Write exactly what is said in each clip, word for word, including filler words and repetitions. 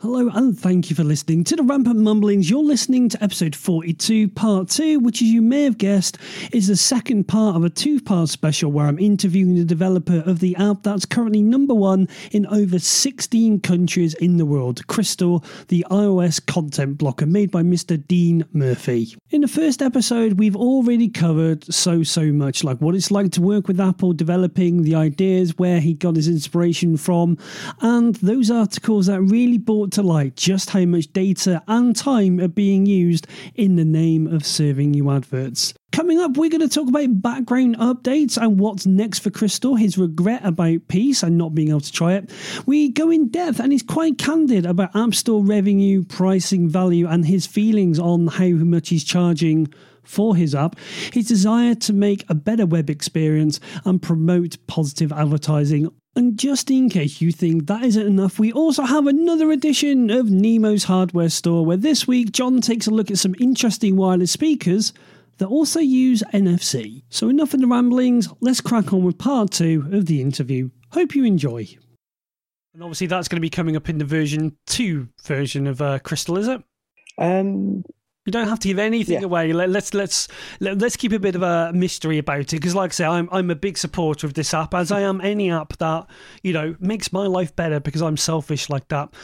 Hello and thank you for listening to the Rampant Mumblings. You're listening to episode forty-two, part two, which, as you may have guessed, is the second part of a two-part special where I'm interviewing the developer of the app that's currently number one in over sixteen countries in the world, Crystal, the iOS content blocker made by Mister Dean Murphy. In the first episode, we've already covered so, so much, like what it's like to work with Apple, developing the ideas, where he got his inspiration from, and those articles that really brought to light just how much data and time are being used in the name of serving you adverts. Coming up, we're going to talk about background updates and what's next for Crystal, his regret about Peace and not being able to try it. We go in depth and he's quite candid about App Store revenue, pricing, value, and his feelings on how much he's charging for his app, his desire to make a better web experience and promote positive advertising. And just in case you think that isn't enough, we also have another edition of Nemos Hardware Store, where this week John takes a look at some interesting wireless speakers that also use N F C. So enough of the ramblings, let's crack on with part two of the interview. Hope you enjoy. And obviously that's going to be coming up in the version two version of uh, Crystal, is it? Um... You don't have to give anything yeah. away. Let, let's let's let, let's keep a bit of a mystery about it, because, like I say, I'm I'm a big supporter of this app, as I am any app that, you know, makes my life better, because I'm selfish like that.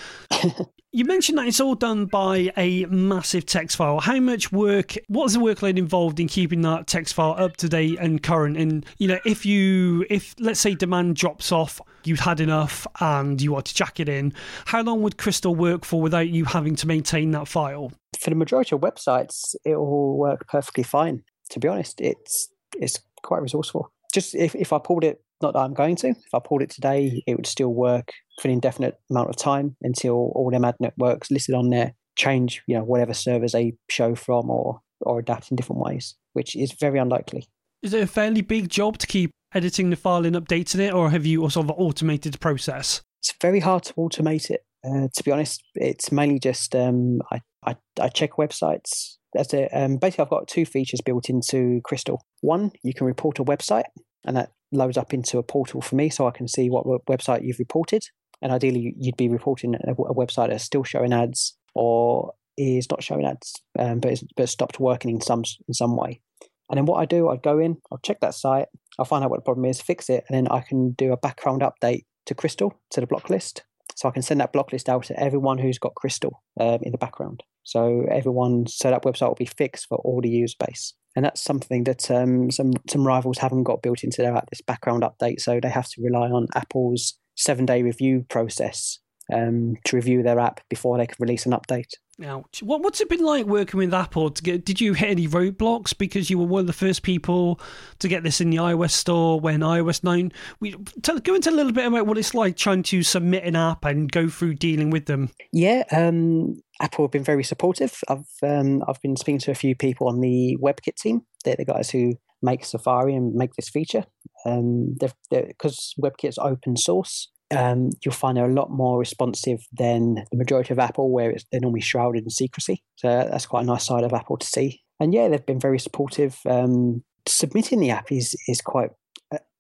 You mentioned that it's all done by a massive text file. How much work? What's the workload involved in keeping that text file up to date and current? And, you know, if you if let's say demand drops off, you've had enough and you want to jack it in, how long would Crystal work for without you having to maintain that file? For the majority of websites, it will work perfectly fine. To be honest, it's it's quite resourceful. Just if, if I pulled it, not that I'm going to, if I pulled it today, it would still work for an indefinite amount of time until all them ad networks listed on there change, you know, whatever servers they show from or, or adapt in different ways, which is very unlikely. Is it a fairly big job to keep editing the file and updating it, or have you sort of automated the process? It's very hard to automate it. Uh, to be honest, it's mainly just um, I, I, I check websites. That's it. Um, basically, I've got two features built into Crystal. One, you can report a website, and that loads up into a portal for me, so I can see what website you've reported. And ideally, you'd be reporting a website that's still showing ads or is not showing ads, um, but it's, but stopped working in some in some way. And then what I do, I go in, I'll check that site, I'll find out what the problem is, fix it, and then I can do a background update to Crystal, to the block list. So I can send that block list out to everyone who's got Crystal um, in the background. So everyone, so that website will be fixed for all the user base. And that's something that um, some some rivals haven't got built into their app, this background update. So they have to rely on Apple's seven-day review process um, to review their app before they can release an update. Now, what what's it been like working with Apple? To get, did you hit any roadblocks because you were one of the first people to get this in the iOS store when iOS nine? We tell, go into a little bit about what it's like trying to submit an app and go through dealing with them. Yeah, um, Apple have been very supportive. I've um, I've been speaking to a few people on the WebKit team. They're the guys who make Safari and make this feature. Um, because WebKit's open source. Um, you'll find they're a lot more responsive than the majority of Apple, where it's, they're normally shrouded in secrecy. So that's quite a nice side of Apple to see. And yeah, they've been very supportive. Um, submitting the app is is quite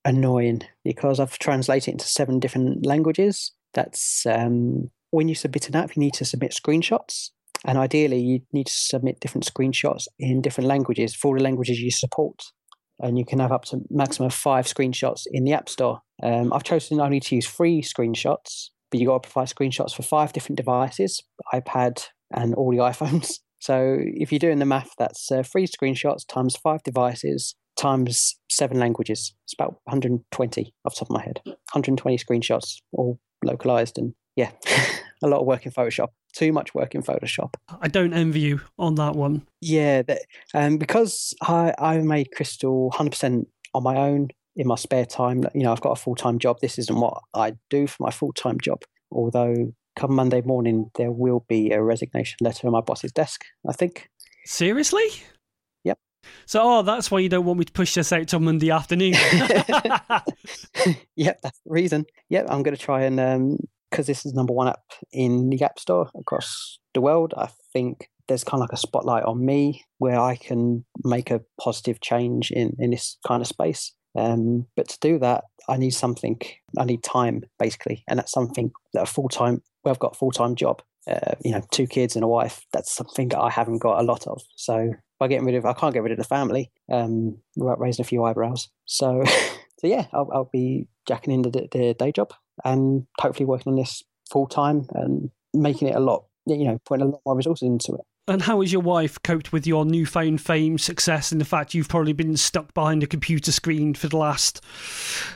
annoying because I've translated it into seven different languages. That's um, when you submit an app, you need to submit screenshots. And ideally, you need to submit different screenshots in different languages for the languages you support. And you can have up to maximum five screenshots in the App Store. Um, I've chosen only to use three screenshots, but you've got to provide screenshots for five different devices, iPad and all the iPhones. So if you're doing the math, that's uh, three screenshots times five devices times seven languages. It's about one hundred twenty off the top of my head. one hundred twenty screenshots, all localized, and yeah, a lot of work in Photoshop. Too much work in Photoshop. I don't envy you on that one. Yeah, that, um, because I, I made Crystal one hundred percent on my own in my spare time. You know, I've got a full-time job. This isn't what I do for my full-time job. Although come Monday morning, there will be a resignation letter on my boss's desk, I think. Seriously? Yep. So, oh, that's why you don't want me to push this out till Monday afternoon. Yep, that's the reason. Yep, I'm going to try and... Um, because this is number one app in the App Store across the world, I think there's kind of like a spotlight on me where I can make a positive change in, in this kind of space. Um, but to do that, I need something. I need time, basically. And that's something that a full-time, well, I've got a full-time job. uh, you know, two kids and a wife, that's something that I haven't got a lot of. So by getting rid of, I can't get rid of the family um, without raising a few eyebrows. So, so yeah, I'll, I'll be jacking into the, the day job and hopefully working on this full time and making it a lot, you know, putting a lot more resources into it. And how has your wife coped with your newfound fame, success, and the fact you've probably been stuck behind a computer screen for the last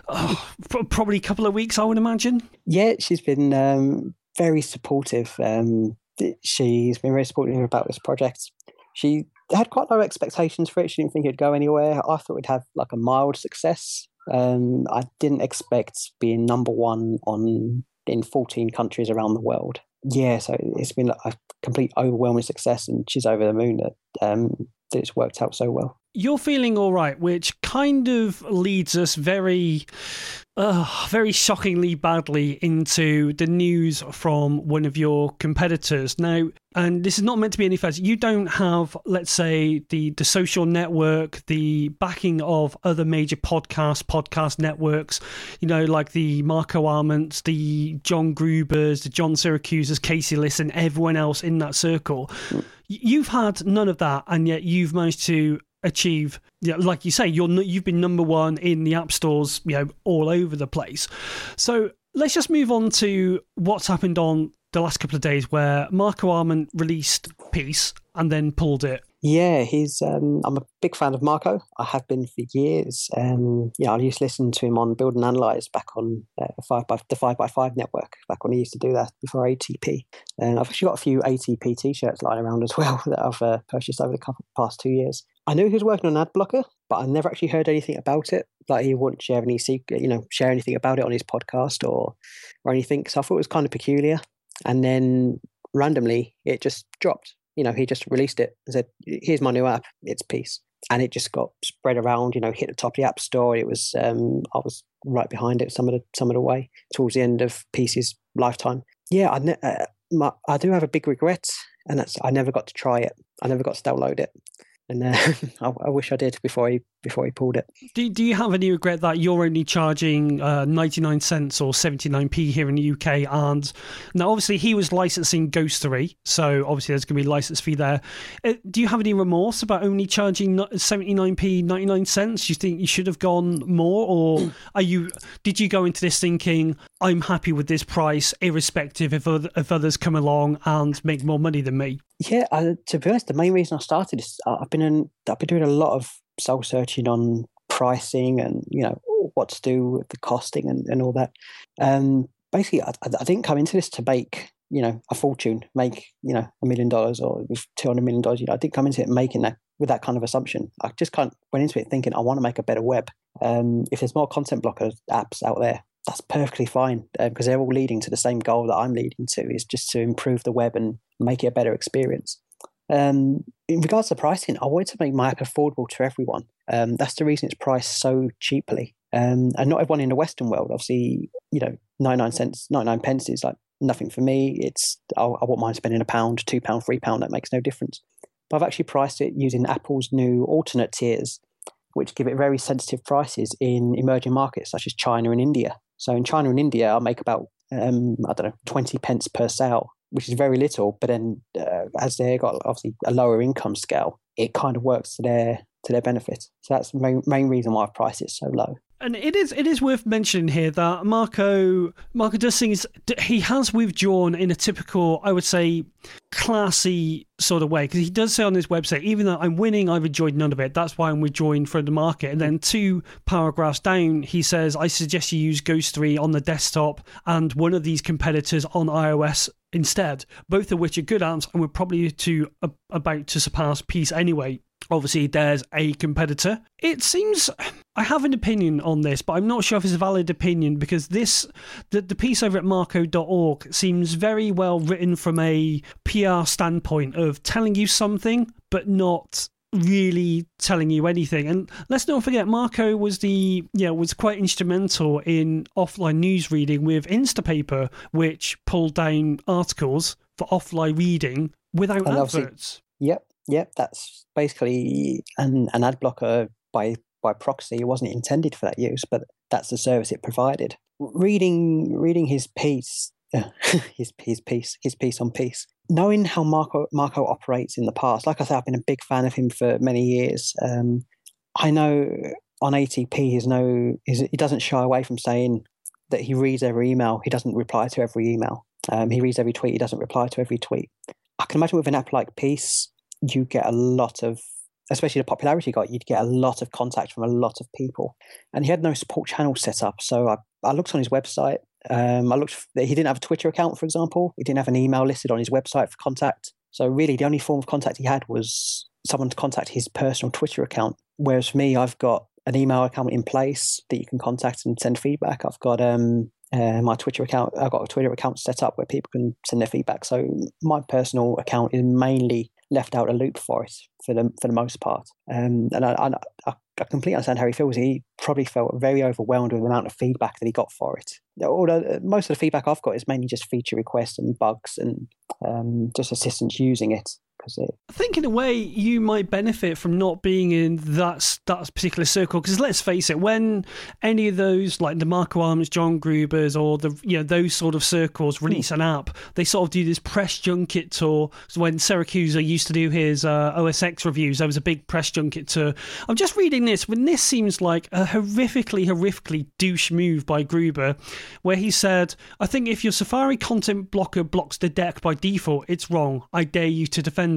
oh, probably couple of weeks, I would imagine? Yeah, she's been um, very supportive. Um, she's been very supportive about this project. She had quite low expectations for it. She didn't think it'd go anywhere. I thought it'd have like a mild success. Um, I didn't expect being number one on in fourteen countries around the world. Yeah, so it's been like a complete overwhelming success, and she's over the moon that, um, that it's worked out so well. You're feeling all right, which kind of leads us very, uh, very shockingly badly into the news from one of your competitors. Now, and this is not meant to be any offense, you don't have, let's say, the, the social network, the backing of other major podcasts, podcast networks, you know, like the Marco Arment, the John Grubers, the John Siracusas, Casey Liss, and everyone else in that circle. You've had none of that, and yet you've managed to achieve, you know, like you say, you're you've been number one in the app stores, you know, all over the place. So let's just move on to what's happened on the last couple of days, where Marco Arment released Peace and then pulled it. Yeah, he's. Um, I'm a big fan of Marco. I have been for years. Um, yeah, I used to listen to him on Build and Analyze back on uh, five by the Five by Five network. Back when he used to do that before A T P. And I've actually got a few A T P T-shirts lying around as well that I've uh, purchased over the couple, past two years. I knew he was working on ad blocker, but I never actually heard anything about it. Like he wouldn't share any secret, you know, share anything about it on his podcast or or anything. So I thought it was kind of peculiar. And then randomly, it just dropped. You know, he just released it and said, "Here's my new app. It's Peace," and it just got spread around. You know, hit the top of the App Store. It was um, I was right behind it some of the some of the way towards the end of Peace's lifetime. Yeah, I ne- uh, my, I do have a big regret, and that's I never got to try it. I never got to download it. And uh, I, I wish I did before he before he pulled it. Do Do you have any regret that you're only charging uh, ninety-nine cents or seventy-nine p here in the U K? And now, obviously, he was licensing Ghostery, so obviously there's going to be a license fee there. Uh, do you have any remorse about only charging seventy-nine p, ninety-nine cents? Do you think you should have gone more, or are you? Did you go into this thinking I'm happy with this price, irrespective if other, if others come along and make more money than me? Yeah, I, to be honest, the main reason I started is I've been in, I've been doing a lot of soul searching on pricing and, you know, what to do with the costing and, and all that. Um, basically, I, I didn't come into this to make, you know, a fortune, make, you know, a million dollars or two hundred million dollars. You know, I didn't come into it making that with that kind of assumption. I just kind of went into it thinking I want to make a better web. Um, if there's more content blocker apps out there, that's perfectly fine uh, because they're all leading to the same goal that I'm leading to, is just to improve the web and make it a better experience. Um, in regards to pricing, I wanted to make my app affordable to everyone. Um, that's the reason it's priced so cheaply. Um, and not everyone in the Western world, obviously, you know, ninety-nine cents, ninety-nine pence is like nothing for me. It's I, I won't mind spending a pound, two pound, three pound. That makes no difference. But I've actually priced it using Apple's new alternate tiers, which give it very sensitive prices in emerging markets such as China and India. So in China and India, I'll make about, um, I don't know, twenty pence per sale, which is very little. But then uh, as they've got obviously a lower income scale, it kind of works to their to their benefit. So that's the main, main reason why I've priced it so low. And it is it is worth mentioning here that Marco Marco does things. He has withdrawn in a typical, I would say, classy sort of way, because he does say on his website, even though I'm winning, I've enjoyed none of it. That's why I'm withdrawing from the market. And then two paragraphs down, he says, I suggest you use Ghostery on the desktop and one of these competitors on iOS instead, both of which are good apps and we're probably to uh, about to surpass Peace anyway. Obviously, there's a competitor. It seems I have an opinion on this, but I'm not sure if it's a valid opinion, because this the, the piece over at marco dot org seems very well written from a P R standpoint of telling you something, but not really telling you anything. And let's not forget, Marco was the yeah was quite instrumental in offline news reading with Instapaper, which pulled down articles for offline reading without and adverts. Yep. Yep, that's basically an, an ad blocker by, by proxy. It wasn't intended for that use, but that's the service it provided. Reading reading his piece uh, his his piece, his piece on peace. Knowing how Marco Marco operates in the past, like I said, I've been a big fan of him for many years. Um, I know on A T P, he's no, he's, he doesn't shy away from saying that he reads every email. He doesn't reply to every email. Um, he reads every tweet. He doesn't reply to every tweet. I can imagine with an app like Peace, you get a lot of, especially the popularity got, you'd get a lot of contact from a lot of people. And he had no support channel set up. So I, I looked on his website. Um, I looked, he didn't have a Twitter account, for example. He didn't have an email listed on his website for contact. So really the only form of contact he had was someone to contact his personal Twitter account. Whereas for me, I've got an email account in place that you can contact and send feedback. I've got um, uh, my Twitter account. I've got a Twitter account set up where people can send their feedback. So my personal account is mainly left out a loop for it for the for the most part. Um, and I, I, I completely understand how he feels. He probably felt very overwhelmed with the amount of feedback that he got for it. Although most of the feedback I've got is mainly just feature requests and bugs and um, just assistants using it. I think in a way you might benefit from not being in that that particular circle, because let's face it, when any of those like the Marco Arments, John Grubers, or the you know those sort of circles release mm. an app, they sort of do this press junket tour. So when Siracusa used to do his uh, O S X reviews, there was a big press junket tour. I'm just reading this when this seems like a horrifically, horrifically douche move by Gruber, where he said, "I think if your Safari content blocker blocks the deck by default, it's wrong. I dare you to defend it."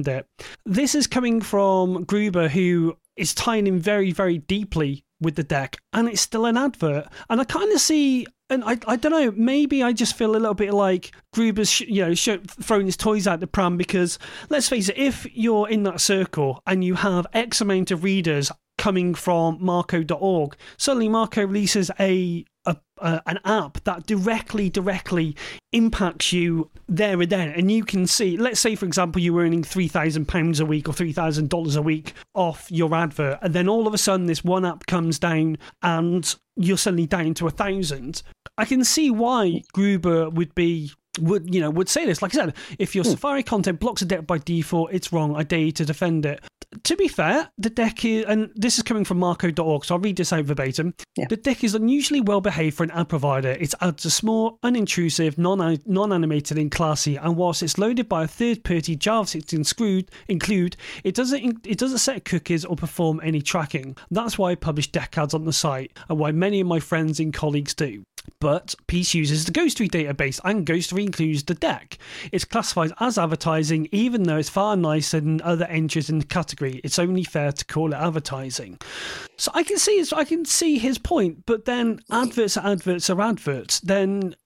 This is coming from Gruber, who is tying in very, very deeply with the deck, and it's still an advert. And I kind of see, and I, I don't know, maybe I just feel a little bit like Gruber's, sh- you know, sh- throwing his toys out the pram, because let's face it, if you're in that circle and you have X amount of readers coming from Marco dot org, suddenly Marco releases a A, uh, an app that directly, directly impacts you there and then. And you can see, let's say, for example, you were earning three thousand pounds a week or three thousand dollars a week off your advert. And then all of a sudden, this one app comes down and you're suddenly down to one thousand. I can see why Gruber would be... would you know would say this. Like I said, if your mm. Safari content blocks a deck by default, it's wrong. I dare you to defend it. To be fair, the deck is, and this is coming from Marco dot org, so I'll read this out verbatim. Yeah. The deck is unusually well behaved for an ad provider. Its ads are small, unintrusive, non non-animated, and classy. And whilst it's loaded by a third-party JavaScript include, it doesn't it doesn't set cookies or perform any tracking. That's why I publish deck ads on the site, and why many of my friends and colleagues do. But Peace uses the Ghostery database, and Ghostery includes the deck. It's classified as advertising, even though it's far nicer than other entries in the category. It's only fair to call it advertising. So I can see his, I can see his point, but then adverts are adverts are adverts. Then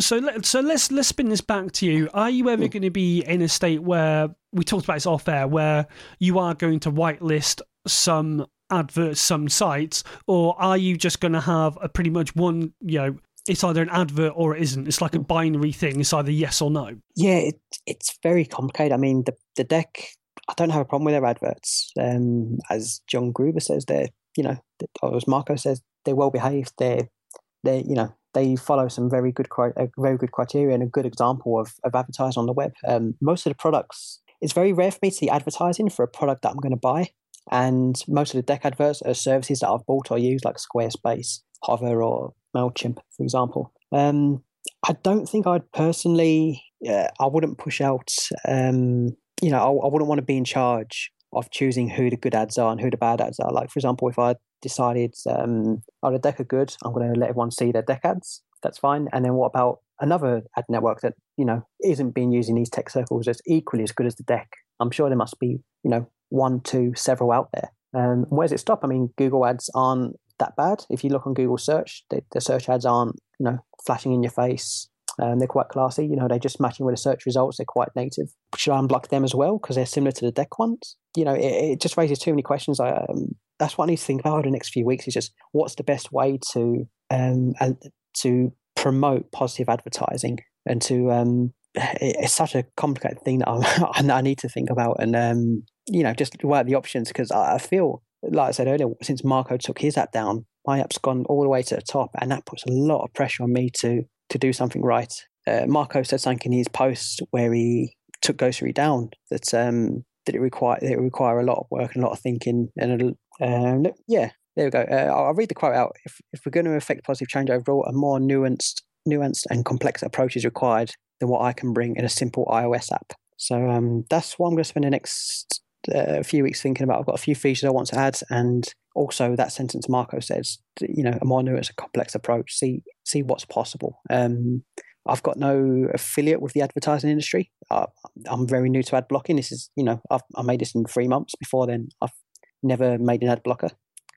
so let, so let's let's spin this back to you. Are you ever going to be in a state where we talked about this off air, where you are going to whitelist some adverts, some sites, or are you just going to have a pretty much one, you know, it's either an advert or it isn't? It's like a binary thing. It's either yes or no. Yeah, it, it's very complicated. I mean, the, the deck, I don't have a problem with their adverts. Um, as John Gruber says, they're, you know, or as Marco says, they're well behaved. They're, they're, you know, they follow some very good, a very good criteria and a good example of, of advertising on the web. Um, most of the products, it's very rare for me to see advertising for a product that I'm going to buy. And most of the deck adverts are services that I've bought or used, like Squarespace, Hover, or MailChimp, for example. Um, I don't think I'd personally, uh, I wouldn't push out, um, you know, I, I wouldn't want to be in charge of choosing who the good ads are and who the bad ads are. Like, for example, if I decided, um, oh, the deck are good, I'm going to let everyone see their deck ads. That's fine. And then what about another ad network that, you know, isn't being used in these tech circles that's equally as good as the deck? I'm sure there must be, you know, one, two, several out there. Um, where does it stop? I mean, Google ads aren't that bad. If you look on Google search, the, the search ads aren't, you know, flashing in your face. Um, they're quite classy. You know, they're just matching with the search results. They're quite native. Should I unblock them as well because they're similar to the deck ones? You know, it, it just raises too many questions. I, um, that's what I need to think about over the next few weeks, is just what's the best way to um, uh, to promote positive advertising, and to um, it, it's such a complicated thing that I'm, I need to think about and. Um, you know, just weigh out the options, because I feel, like I said earlier, since Marco took his app down, my app's gone all the way to the top, and that puts a lot of pressure on me to to do something right. Uh, Marco said something in his post where he took Ghostery down, that um that it require that it require a lot of work and a lot of thinking, and um, yeah, there we go. Uh, I'll read the quote out. If if we're going to affect positive change overall, a more nuanced nuanced and complex approaches required than what I can bring in a simple iOS app. So um, that's what I'm going to spend the next uh, few weeks thinking about. I've got a few features I want to add, and also that sentence Marco says, you know, a more nuanced and complex approach. See see what's possible. Um, I've got no affiliate with the advertising industry. Uh, I'm very new to ad blocking. This is, you know, I've, I made this in three months. Before then, I've never made an ad blocker.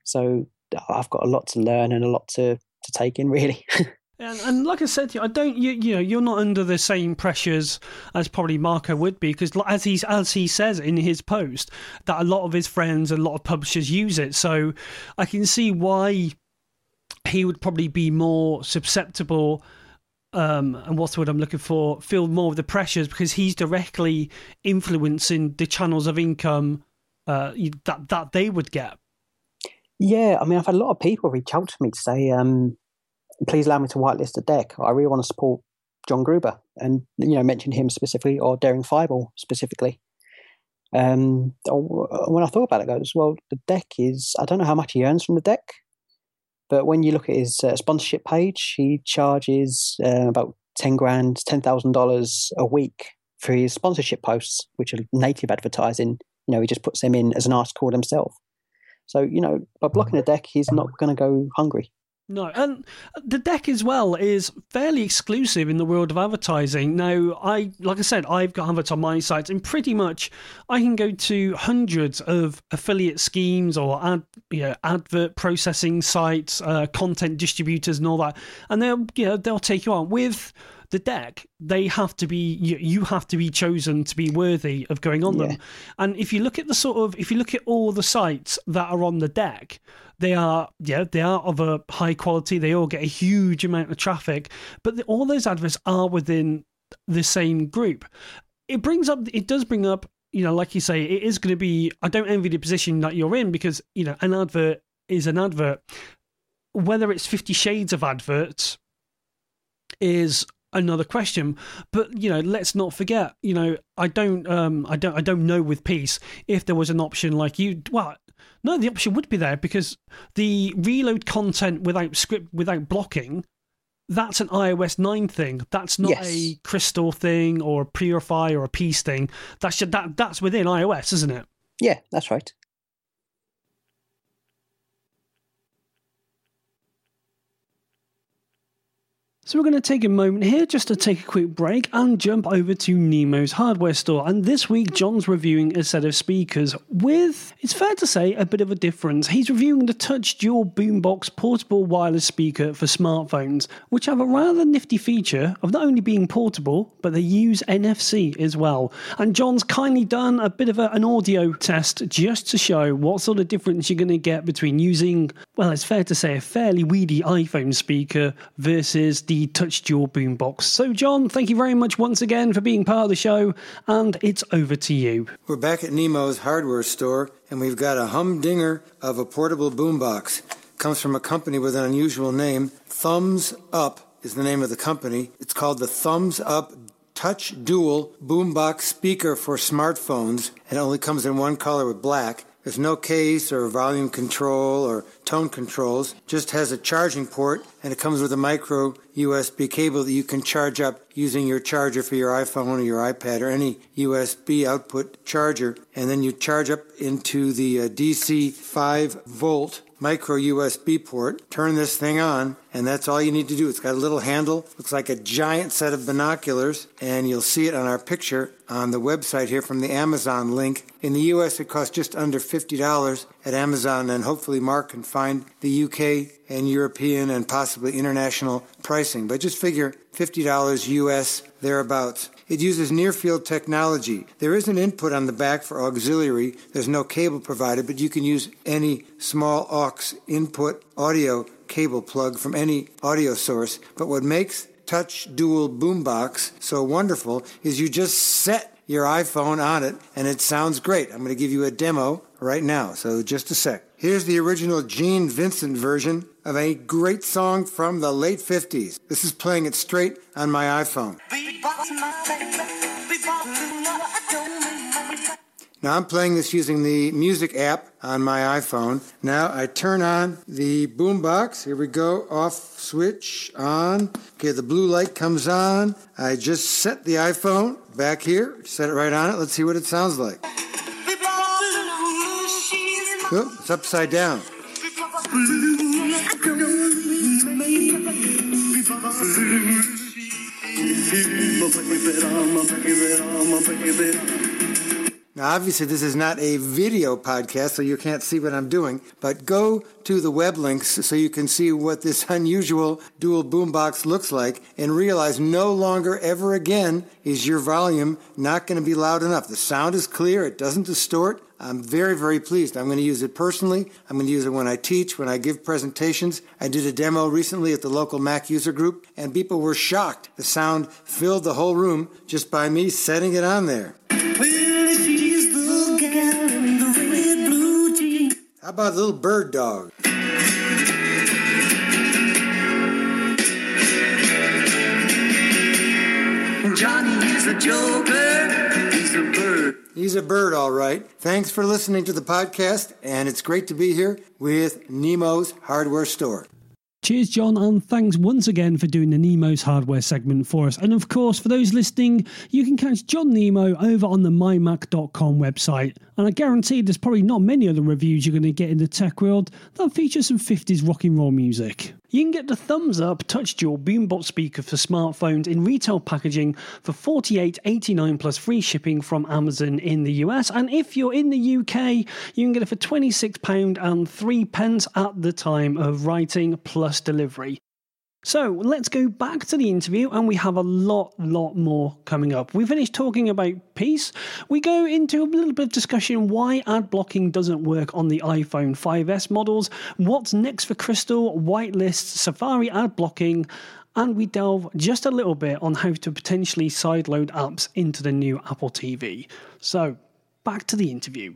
So I've got a lot to learn and a lot to, to take in, really. And, and like I said to you, I don't, you, you know, you're not under the same pressures as probably Marco would be, because as he's as he says in his post, that a lot of his friends, a lot of publishers use it. So I can see why he would probably be more susceptible. Um, and what's the word I'm looking for? Feel more of the pressures, because he's directly influencing the channels of income uh, that that they would get. Yeah, I mean, I've had a lot of people reach out to me to say, um, please allow me to whitelist a deck. I really want to support John Gruber, and, you know, mention him specifically, or Daring Fireball specifically. Um, when I thought about it, I goes, well, the deck is, I don't know how much he earns from the deck, but when you look at his uh, sponsorship page, he charges uh, about ten grand, ten thousand dollars a week for his sponsorship posts, which are native advertising. You know, he just puts them in as an article himself. So, you know, by blocking the deck, he's not going to go hungry. No, and the deck as well is fairly exclusive in the world of advertising. Now, I like I said, I've got adverts on my sites, and pretty much I can go to hundreds of affiliate schemes or ad, you know, advert processing sites, uh, content distributors, and all that, and they'll you know they'll take you on with. The deck, they have to be, you have to be chosen to be worthy of going on yeah. them. And if you look at the sort of, if you look at all the sites that are on the deck, they are, yeah, they are of a high quality. They all get a huge amount of traffic, but the, all those adverts are within the same group. It brings up, it does bring up, you know, like you say, it is going to be, I don't envy the position that you're in, because, you know, an advert is an advert. Whether it's fifty shades of adverts is another question, but you know, let's not forget. You know, I don't, um, I don't, I don't know with Peace if there was an option like you. Well, no, the option would be there, because the reload content without script, without blocking, that's an iOS nine thing. That's not yes. a Crystal thing or a Purify or a Peace thing. That's just, that that's within iOS, isn't it? Yeah, that's right. So we're going to take a moment here just to take a quick break and jump over to Nemos Hardware Store. And this week, John's reviewing a set of speakers with, it's fair to say, a bit of a difference. He's reviewing the Touchdual Boombox portable wireless speaker for smartphones, which have a rather nifty feature of not only being portable, but they use N F C as well. And John's kindly done a bit of a, an audio test just to show what sort of difference you're going to get between using, well, it's fair to say, a fairly weedy iPhone speaker versus the Touchdual Boombox. So, John, thank you very much once again for being part of the show, and it's over to you. We're back at Nemos Hardware Store, and we've got a humdinger of a portable boombox. Comes from a company with an unusual name. Thumbs Up is the name of the company. It's called the Thumbs Up Touchdual Boombox Speaker for smartphones, and it only comes in one color with black. There's no case or volume control or tone controls. Just has a charging port, and it comes with a micro U S B cable that you can charge up using your charger for your iPhone or your iPad or any U S B output charger. And then you charge up into the uh, D C five volt micro U S B port. Turn this thing on, and that's all you need to do. It's got a little handle. Looks like a giant set of binoculars, and you'll see it on our picture on the website here from the Amazon link. In the U S, it costs just under fifty dollars at Amazon, and hopefully Mark can find the U K and European and possibly international pricing. But just figure fifty dollars U S, thereabouts. It uses near-field technology. There is an input on the back for auxiliary. There's no cable provided, but you can use any small aux input audio cable plug from any audio source. But what makes Touchdual Boombox so wonderful is you just set your iPhone on it, and it sounds great. I'm going to give you a demo right now, so just a sec. Here's the original Gene Vincent version of a great song from the late fifties. This is playing it straight on my iPhone. Now I'm playing this using the music app on my iPhone. Now I turn on the boombox. Here we go. Off switch on. Okay, the blue light comes on. I just set the iPhone back here. Set it right on it. Let's see what it sounds like. Oh, it's upside down. Now, obviously, this is not a video podcast, so you can't see what I'm doing, but go to the web links so you can see what this unusual dual boombox looks like and realize no longer ever again is your volume not going to be loud enough. The sound is clear. It doesn't distort. I'm very, very pleased. I'm going to use it personally. I'm going to use it when I teach, when I give presentations. I did a demo recently at the local Mac user group, and people were shocked. The sound filled the whole room just by me setting it on there. How about a little bird dog? Johnny is a joker. He's a bird. He's a bird, all right. Thanks for listening to the podcast, and it's great to be here with Nemos Hardware Store. Cheers, John, and thanks once again for doing the Nemos Hardware segment for us. And of course, for those listening, you can catch John Nemo over on the my mac dot com website. And I guarantee there's probably not many other reviews you're going to get in the tech world that feature some fifties rock and roll music. You can get the Thumbs Up Touchdual Boombox Speaker for smartphones in retail packaging for forty-eight dollars and eighty-nine cents plus free shipping from Amazon in the U S. And if you're in the U K, you can get it for twenty-six pounds and three pence at the time of writing plus delivery. So let's go back to the interview, and we have a lot, lot more coming up. We finished talking about Peace. We go into a little bit of discussion why ad blocking doesn't work on the iPhone five S models, what's next for Crystal, whitelists, Safari ad blocking, and we delve just a little bit on how to potentially sideload apps into the new Apple T V. So back to the interview.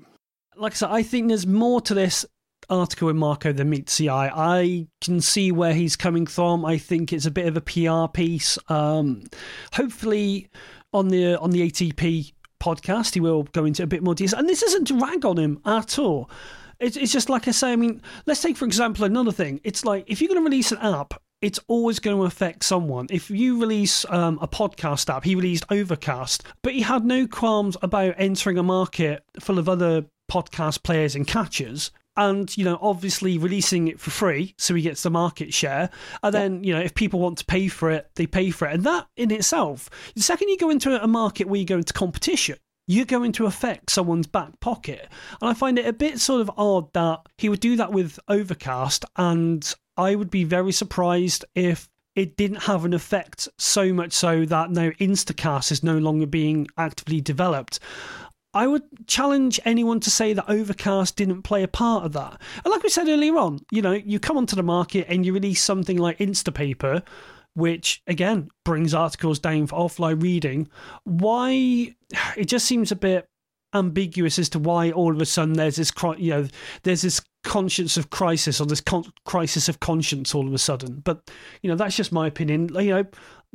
Like I said, I think there's more to this article with Marco than meets the eye. I can see where he's coming from. I think it's a bit of a P R piece. Um, hopefully on the on the A T P podcast, he will go into a bit more detail. And this isn't to rag on him at all. It's, it's just like I say, I mean, let's take, for example, another thing. It's like, if you're going to release an app, it's always going to affect someone. If you release um, a podcast app, he released Overcast, but he had no qualms about entering a market full of other podcast players and catchers. And, you know, obviously releasing it for free, so he gets the market share. And then, you know, if people want to pay for it, they pay for it. And that in itself, the second you go into a market where you go into competition, you're going to affect someone's back pocket. And I find it a bit sort of odd that he would do that with Overcast. And I would be very surprised if it didn't have an effect, so much so that now Instacast is no longer being actively developed. I would challenge anyone to say that Overcast didn't play a part of that. And like we said earlier on, you know, you come onto the market and you release something like Instapaper, which, again, brings articles down for offline reading. Why? It just seems a bit ambiguous as to why all of a sudden there's this, you know, there's this conscience of crisis or this con- crisis of conscience all of a sudden. But, you know, that's just my opinion. You know,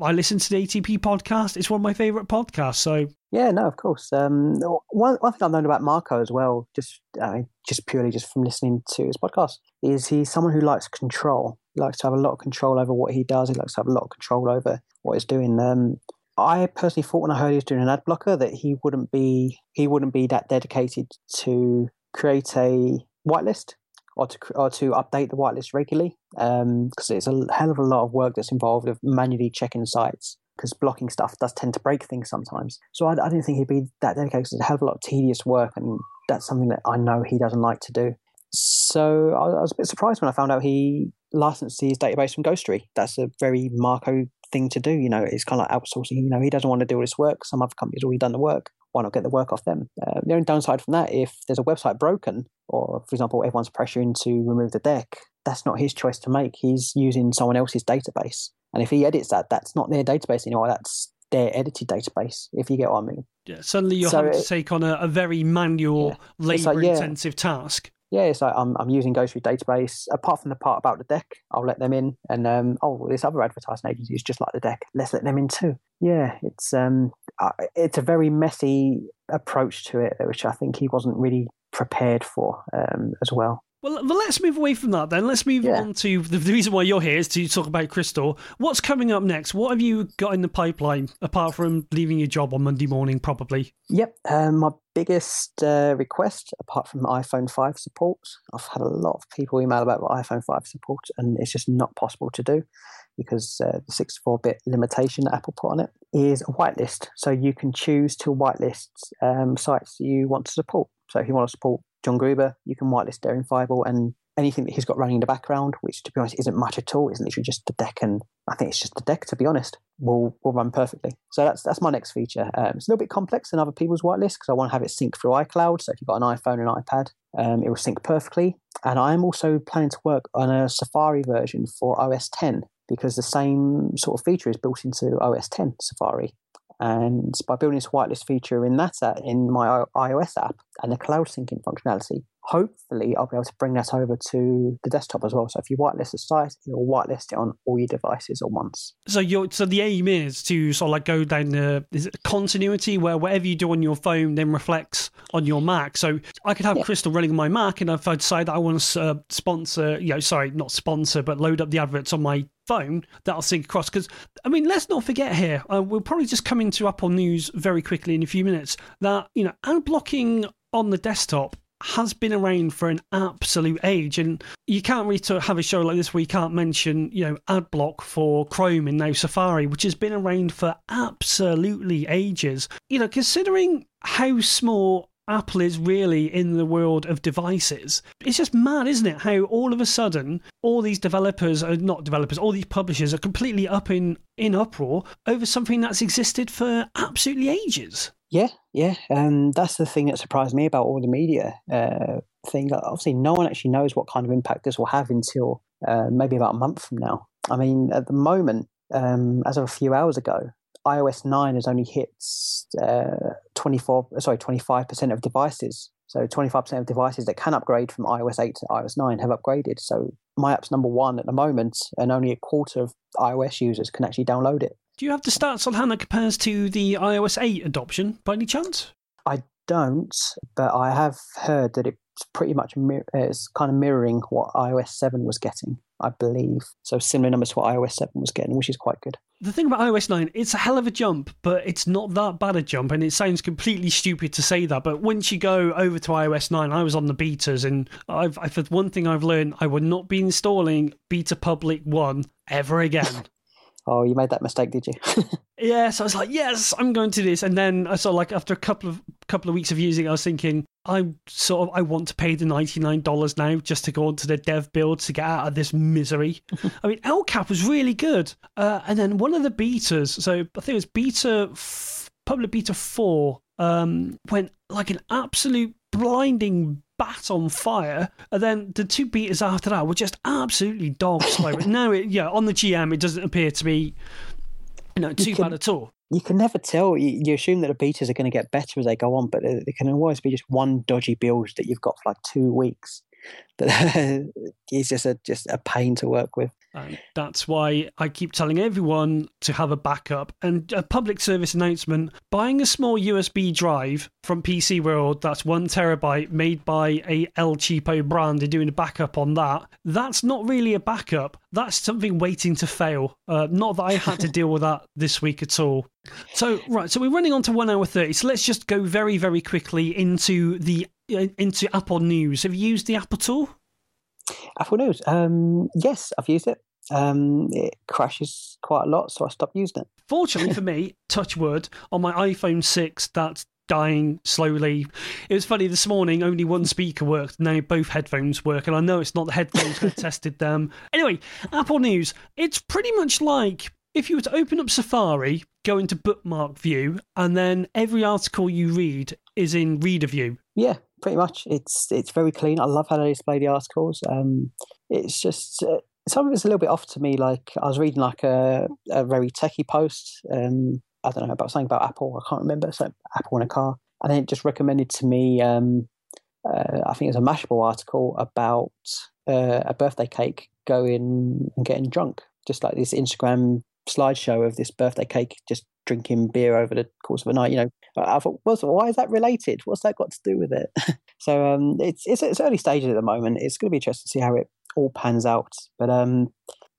I listen to the A T P podcast. It's one of my favourite podcasts. So yeah, no, of course. Um, one, one thing I've known about Marco as well, just uh, just purely just from listening to his podcast, is he's someone who likes control. He likes to have a lot of control over what he does. He likes to have a lot of control over what he's doing. Um, I personally thought when I heard he was doing an ad blocker that he wouldn't be he wouldn't be that dedicated to create a whitelist or to or to update the whitelist regularly, because um, it's a hell of a lot of work that's involved of manually checking sites, because blocking stuff does tend to break things sometimes. So I, I didn't think he'd be that dedicated, because it's a hell of a lot of tedious work, and that's something that I know he doesn't like to do. So I, I was a bit surprised when I found out he licensed his database from Ghostery. That's a very Marco thing to do, you know, it's kind of like outsourcing. You know, he doesn't want to do all this work. Some other company's already done the work. Why not get the work off them? Uh, the only downside from that, if there's a website broken, or for example, everyone's pressuring to remove the deck, that's not his choice to make. He's using someone else's database. And if he edits that, that's not their database anymore. That's their edited database, if you get what I mean. Yeah, suddenly you're so having it, to take on a, a very manual, yeah, labour-intensive like, yeah, task. yeah, so I'm I'm using Ghostery database. Apart from the part about the deck, I'll let them in. And um, oh, this other advertising agency is just like the deck. Let's let them in too. Yeah, it's um, it's a very messy approach to it, which I think he wasn't really prepared for um, as well. Well, let's move away from that then. Let's move yeah. on to the reason why you're here is to talk about Crystal. What's coming up next? What have you got in the pipeline, apart from leaving your job on Monday morning, probably? Yep. Um, my biggest uh, request, apart from iPhone five support, I've had a lot of people email about iPhone five support, and it's just not possible to do because uh, the sixty-four bit limitation that Apple put on it is a whitelist. So you can choose to whitelist um, sites you want to support. So if you want to support John Gruber, you can whitelist Daring Fireball and anything that he's got running in the background, which to be honest isn't much at all. It's literally just the deck, and I think it's just the deck, to be honest, will will run perfectly. So that's that's my next feature. Um, it's a little bit complex than other people's whitelist because I want to have it sync through iCloud. So if you've got an iPhone and iPad, um, it will sync perfectly. And I'm also planning to work on a Safari version for O S ten because the same sort of feature is built into O S ten Safari. And by building this whitelist feature in that app, in my iOS app and the cloud syncing functionality, hopefully I'll be able to bring that over to the desktop as well. So if you whitelist a site, you'll whitelist it on all your devices at once. So you're, so the aim is to sort of like go down the is it continuity where whatever you do on your phone then reflects on your Mac. So I could have yeah. Crystal running on my Mac, and if I decide that I want to uh, sponsor, you know, sorry, not sponsor, but load up the adverts on my phone, that'll sync across. Because I mean, let's not forget here, uh, we'll probably just come into Apple News very quickly in a few minutes, that, you know, ad blocking on the desktop has been around for an absolute age, and you can't really have a show like this where you can't mention, you know, ad block for Chrome and now Safari, which has been around for absolutely ages. You know, considering how small Apple is really in the world of devices, it's just mad, isn't it, how all of a sudden all these developers are not developers all these publishers are completely up in in uproar over something that's existed for absolutely ages. Yeah, yeah, and um, that's the thing that surprised me about all the media uh, thing. Obviously, no one actually knows what kind of impact this will have until uh, maybe about a month from now. I mean, at the moment, um, as of a few hours ago, iOS nine has only hit uh, twenty-four, sorry, twenty-five percent of devices. So twenty-five percent of devices that can upgrade from iOS eight to iOS nine have upgraded. So my app's number one at the moment, and only a quarter of iOS users can actually download it. Do you have the stats on how that compares to the iOS eight adoption, by any chance? I don't, but I have heard that it's pretty much mir- it's kind of mirroring what iOS seven was getting, I believe. So similar numbers to what iOS seven was getting, which is quite good. The thing about iOS nine, it's a hell of a jump, but it's not that bad a jump, and it sounds completely stupid to say that, but once you go over to iOS nine, I was on the betas, and I've, I've had one thing I've learned, I will not be installing Beta Public one ever again. Oh, you made that mistake, did you? Yeah, so I was like, yes, I'm going to do this. And then I saw, like, after a couple of couple of weeks of using it, I was thinking, I sort of I want to pay the ninety-nine dollars now just to go onto the dev build to get out of this misery. I mean, L C A P was really good. Uh, and then one of the betas, so I think it was beta, f- public beta four, um, went like an absolute blinding bat on fire, and then the two beaters after that were just absolutely dog slow. Now, it, yeah, on the G M, it doesn't appear to be, you know, too you can, bad at all. You can never tell. You, you assume that the beaters are going to get better as they go on, but there, there can always be just one dodgy build that you've got for like two weeks. That is just a just a pain to work with. And that's why I keep telling everyone to have a backup. And a public service announcement, buying a small U S B drive from P C World that's one terabyte made by a El Cheapo brand and doing a backup on that, that's not really a backup. That's something waiting to fail. Uh, not that I had to deal with that this week at all. So, right, so we're running on to one hour thirty. So let's just go very, very quickly into the into Apple News. Have you used the app at all? Apple News. Um, yes, I've used it. Um, it crashes quite a lot, so I stopped using it. Fortunately for me, touch wood, on my iPhone six, that's dying slowly. It was funny, this morning only one speaker worked, now both headphones work, and I know it's not the headphones that tested them. Anyway, Apple News. It's pretty much like if you were to open up Safari, go into bookmark view, and then every article you read is in reader view. Yeah. Pretty much, it's it's very clean. I love how they display the articles. Um, it's just uh, some of it's a little bit off to me. Like I was reading like a, a very techie post. Um, I don't know about something about Apple. I can't remember. So Apple in a car, and then it just recommended to me um, uh, I think it was a Mashable article about uh, a birthday cake going and getting drunk, just like this Instagram slideshow of this birthday cake just drinking beer over the course of a night. You know, I thought, well, so why is that related? What's that got to do with it? so um, it's, it's it's early stages at the moment. It's going to be interesting to see how it all pans out. But um,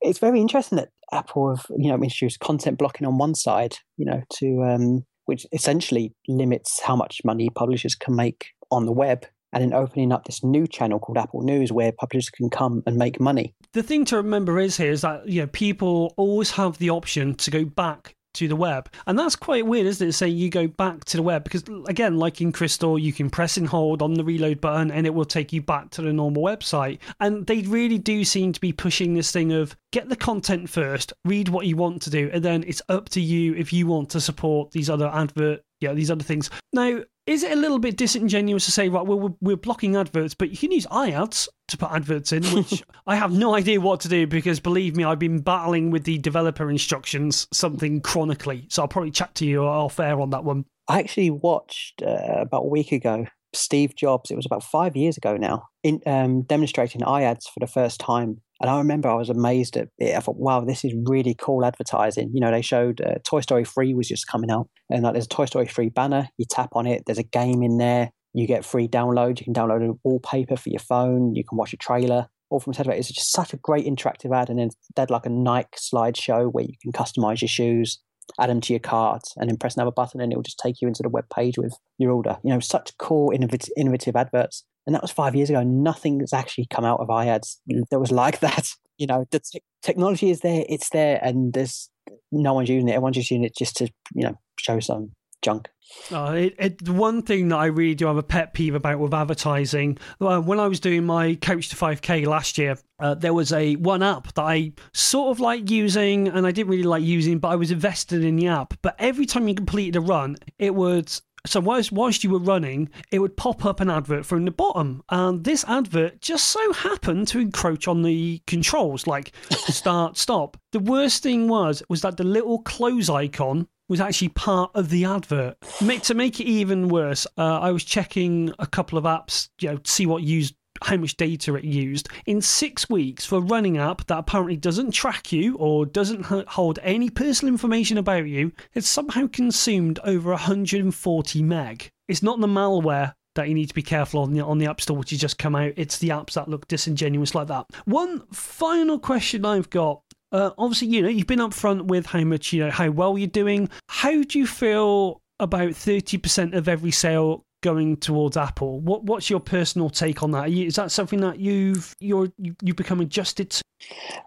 it's very interesting that Apple have, you know, introduced content blocking on one side, you know, to um, which essentially limits how much money publishers can make on the web, and then opening up this new channel called Apple News where publishers can come and make money. The thing to remember is here is that, you know, people always have the option to go back to the web. And that's quite weird, isn't it? Say you go back to the web, because again, like in Crystal, you can press and hold on the reload button and it will take you back to the normal website. And they really do seem to be pushing this thing of get the content first, read what you want to do, and then it's up to you if you want to support these other advert, yeah, these other things. Now, is it a little bit disingenuous to say, right, well, we're, we're blocking adverts, but you can use iAds to put adverts in, which I have no idea what to do, because believe me, I've been battling with the developer instructions something chronically. So I'll probably chat to you off air on that one. I actually watched uh, about a week ago, Steve Jobs, it was about five years ago now, in, um, demonstrating iAds for the first time. And I remember I was amazed at it. I thought, wow, this is really cool advertising. You know, they showed uh, Toy Story three was just coming out. And like, there's a Toy Story three banner. You tap on it. There's a game in there. You get free download. You can download a wallpaper for your phone. You can watch a trailer. All from Tedbait. It's just such a great interactive ad. And then they had like a Nike slideshow where you can customize your shoes, add them to your cart, and then press another button and it will just take you into the web page with your order. You know, such cool, innovative, innovative adverts. And that was five years ago. Nothing has actually come out of iAds that was like that. You know, the te- technology is there, it's there, and there's no one's using it. Everyone's just using it just to, you know, show some junk. Uh, it, it, one thing that I really do have a pet peeve about with advertising, uh, when I was doing my Couch to five K last year, uh, there was a one app that I sort of liked using, and I didn't really like using, but I was invested in the app. But every time you completed a run, it would... So whilst, whilst you were running, it would pop up an advert from the bottom. And this advert just so happened to encroach on the controls, like start, stop. The worst thing was, was that the little close icon was actually part of the advert. Make, to make it even worse, uh, I was checking a couple of apps, you know, to see what used, how much data it used in six weeks for a running app that apparently doesn't track you or doesn't hold any personal information about you. It's somehow consumed over one hundred forty meg. It's not the malware that you need to be careful on the, on the App Store, which has just come out. It's the apps that look disingenuous like that. One final question I've got. Uh, obviously, you know, you've been upfront with how much, you know, how well you're doing. How do you feel about thirty percent of every sale going towards Apple? What what's your personal take on that? Is that something that you've you're you've become adjusted to?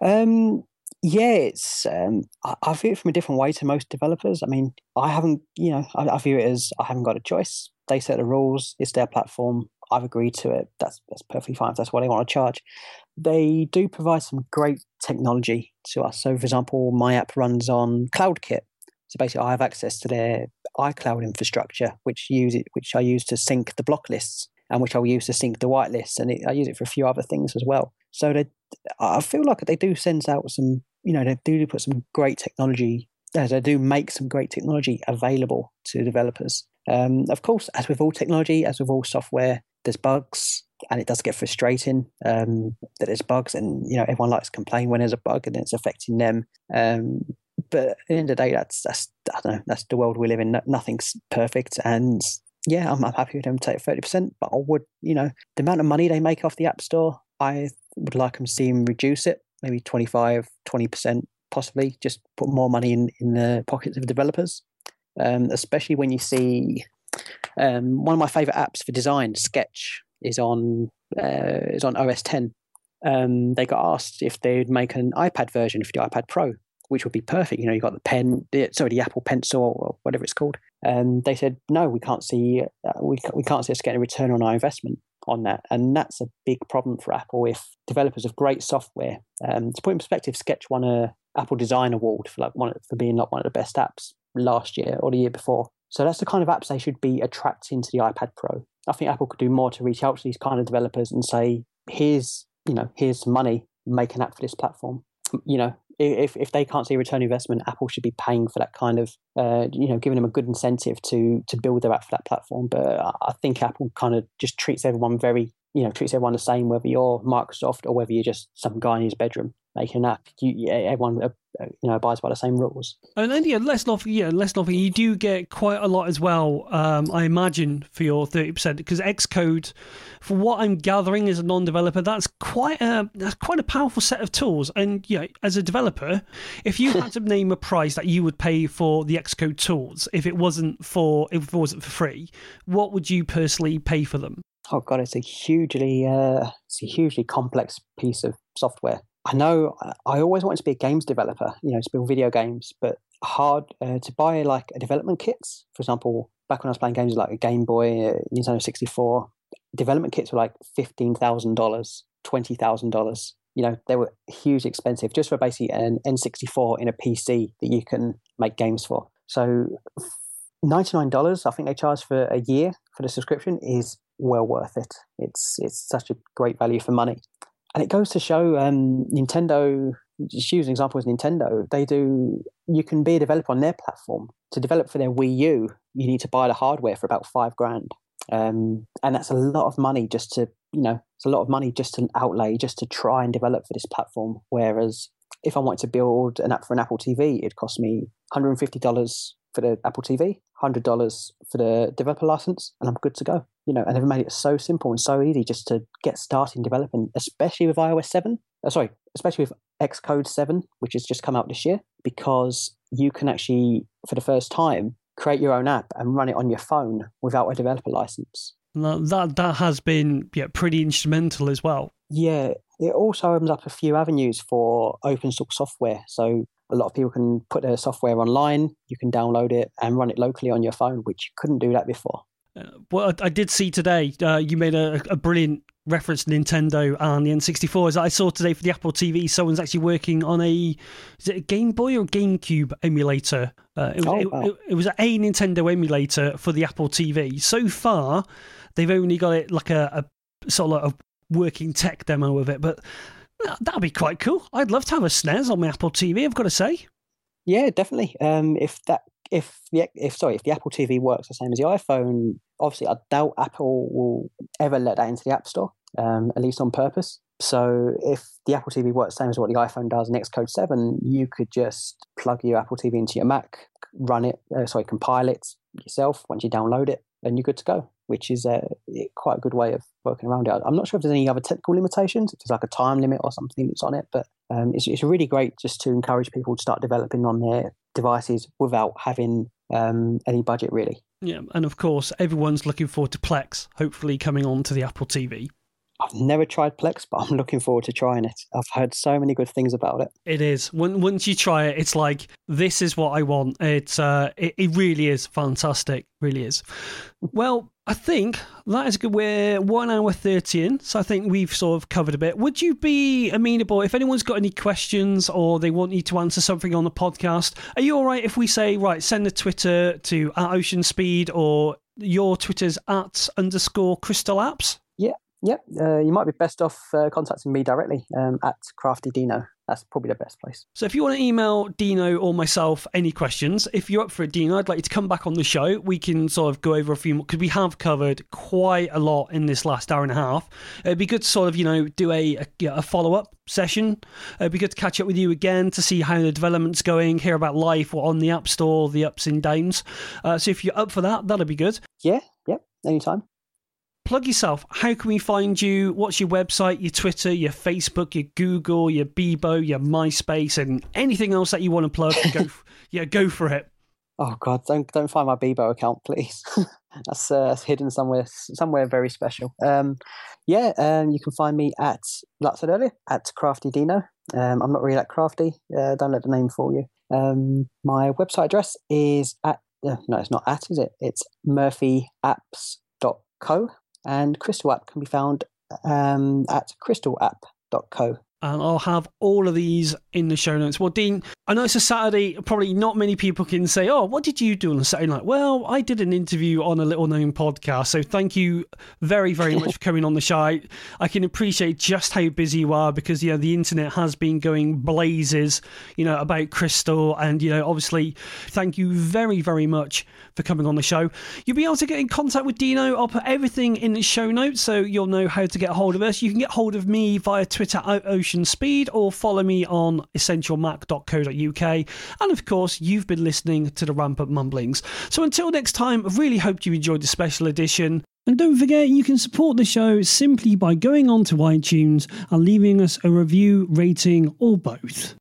Um, yeah, it's um, I, I view it from a different way to most developers. I mean, I haven't, you know, I, I view it as I haven't got a choice. They set the rules. It's their platform. I've agreed to it. That's that's perfectly fine. If that's what they want to charge. They do provide some great technology to us. So, for example, my app runs on CloudKit. So basically, I have access to their iCloud infrastructure, which use it, which I use to sync the block lists, and which I'll use to sync the whitelists, and it, I use it for a few other things as well. So they, I feel like they do send out some, you know, they do put some great technology, they do make some great technology available to developers. Um, of course, as with all technology, as with all software, there's bugs, and it does get frustrating um, that there's bugs, and you know, everyone likes to complain when there's a bug and it's affecting them. Um, But at the end of the day, that's that's I don't know, that's the world we live in. Nothing's perfect, and yeah, I'm, I'm happy with them to take thirty percent. But I would, you know, the amount of money they make off the App Store, I would like them to see them reduce it, maybe twenty-five, twenty percent, possibly. Just put more money in, in the pockets of developers, um, especially when you see um, one of my favorite apps for design, Sketch, is on uh, is on O S ten. Um, they got asked if they'd make an iPad version for the iPad Pro, which would be perfect. You know, you've got the pen, the, sorry, the Apple Pencil or whatever it's called. And they said, no, we can't see, uh, we, we can't see us getting a return on our investment on that. And that's a big problem for Apple if developers of great software. Um, to put in perspective, Sketch won a Apple Design Award for like one for being like one of the best apps last year or the year before. So that's the kind of apps they should be attracting to the iPad Pro. I think Apple could do more to reach out to these kind of developers and say, here's, you know, here's money, make an app for this platform. You know, if if they can't see return investment, Apple should be paying for that kind of, uh, you know, giving them a good incentive to to build their app for that platform. But I think Apple kind of just treats everyone very, you know, treats everyone the same, whether you're Microsoft or whether you're just some guy in his bedroom making an app. You, everyone, you know, abides by the same rules. And then, yeah, let's not, yeah, let's not, you do get quite a lot as well, um, I imagine, for your thirty percent, because Xcode, for what I'm gathering as a non-developer, that's quite a, that's quite a powerful set of tools. And, yeah, as a developer, if you had to name a price that you would pay for the Xcode tools, if it wasn't for, if it wasn't for free, what would you personally pay for them? Oh God, it's a hugely, uh, it's a hugely complex piece of software. I know I always wanted to be a games developer, you know, to build video games, but hard uh, to buy like a development kit. For example, back when I was playing games like a Game Boy, uh, Nintendo sixty-four, development kits were like fifteen thousand dollars, twenty thousand dollars. You know, they were hugely expensive just for basically an N sixty-four in a P C that you can make games for. So ninety-nine dollars, I think they charge for a year for the subscription, is well worth it. It's it's such a great value for money. And it goes to show, um, Nintendo, just use an example as Nintendo, they do, you can be a developer on their platform. To develop for their Wii U, you need to buy the hardware for about five grand. Um, and that's a lot of money just to, you know, it's a lot of money just to outlay, just to try and develop for this platform. Whereas if I wanted to build an app for an Apple T V, it'd cost me one hundred fifty dollars for the Apple T V, one hundred dollars for the developer license, and I'm good to go. You know, and they've made it so simple and so easy just to get started in developing, especially with iOS seven. Uh, sorry, especially with Xcode seven, which has just come out this year, because you can actually, for the first time, create your own app and run it on your phone without a developer license. Now that that has been yeah, pretty instrumental as well. Yeah, it also opens up a few avenues for open source software. So a lot of people can put their software online, you can download it and run it locally on your phone, which you couldn't do that before. Uh, well, I did see today, uh, you made a, a brilliant reference to Nintendo and the N sixty-four. As I saw today for the Apple T V, someone's actually working on a, is it a Game Boy or GameCube emulator? Uh, it, oh, wow. it, it, it was a Nintendo emulator for the Apple T V. So far, they've only got it like a, a sort of like a working tech demo of it, but that'd be quite cool. I'd love to have a S N E S on my Apple T V, I've got to say. Yeah, definitely. Um, if that, if the, if sorry, if the Apple T V works the same as the iPhone, obviously I doubt Apple will ever let that into the App Store, um, at least on purpose. So if the Apple T V works the same as what the iPhone does in Xcode seven, you could just plug your Apple T V into your Mac, run it, uh, sorry, compile it yourself once you download it, and you're good to go, which is a, quite a good way of working around it. I'm not sure if there's any other technical limitations, if there's like a time limit or something that's on it, but um, it's, it's really great just to encourage people to start developing on their devices without having um, any budget, really. Yeah, and of course, everyone's looking forward to Plex, hopefully coming on to the Apple T V. I've never tried Plex, but I'm looking forward to trying it. I've heard so many good things about it. It is. Once you try it, it's like, this is what I want. It's, uh, it, it really is fantastic. Really is. Well, I think that is good. We're one hour thirty in, so I think we've sort of covered a bit. Would you be amenable, if anyone's got any questions or they want you to answer something on the podcast, are you all right if we say, right, send a Twitter to at Ocean Speed, or your Twitter's at underscore Crystal Apps? Yeah. Yeah, uh, you might be best off uh, contacting me directly um, at Crafty Dino. That's probably the best place. So if you want to email Dino or myself any questions, if you're up for it, Dino, I'd like you to come back on the show. We can sort of go over a few more, because we have covered quite a lot in this last hour and a half. It'd be good to sort of, you know, do a, a, a follow-up session. It'd be good to catch up with you again to see how the development's going, hear about life, what on the App Store, the ups and downs. Uh, so if you're up for that, that'd be good. Yeah, yeah, anytime. Plug yourself. How can we find you? What's your website, your Twitter, your Facebook, your Google, your Bebo, your MySpace, and anything else that you want to plug? go, f- yeah, go for it. Oh God, don't don't find my Bebo account, please. that's, uh, that's hidden somewhere, somewhere very special. Um, yeah, um, you can find me at, like I said earlier, at Crafty Dino. Um, I'm not really that crafty. Uh, don't let the name fool you. Um, my website address is at uh, no, it's not at, is it? It's murphy apps dot co. And Crystal App can be found um, at crystal app dot co. and I'll have all of these in the show notes. Well, Dean, I know it's a Saturday. Probably not many people can say, oh, what did you do on a Saturday night? Well, I did an interview on a little-known podcast, so thank you very, very much for coming on the show. I can appreciate just how busy you are because, you know, the internet has been going blazes, you know, about Crystal, and, you know, obviously, thank you very, very much for coming on the show. You'll be able to get in contact with Dino. I'll put everything in the show notes so you'll know how to get hold of us. You can get hold of me via Twitter at Ocean Speed, or follow me on essential mac dot co dot u k. And of course, you've been listening to the Rampant Mumblings. So until next time, I've really hoped you enjoyed the special edition. And don't forget, you can support the show simply by going on to iTunes and leaving us a review, rating, or both.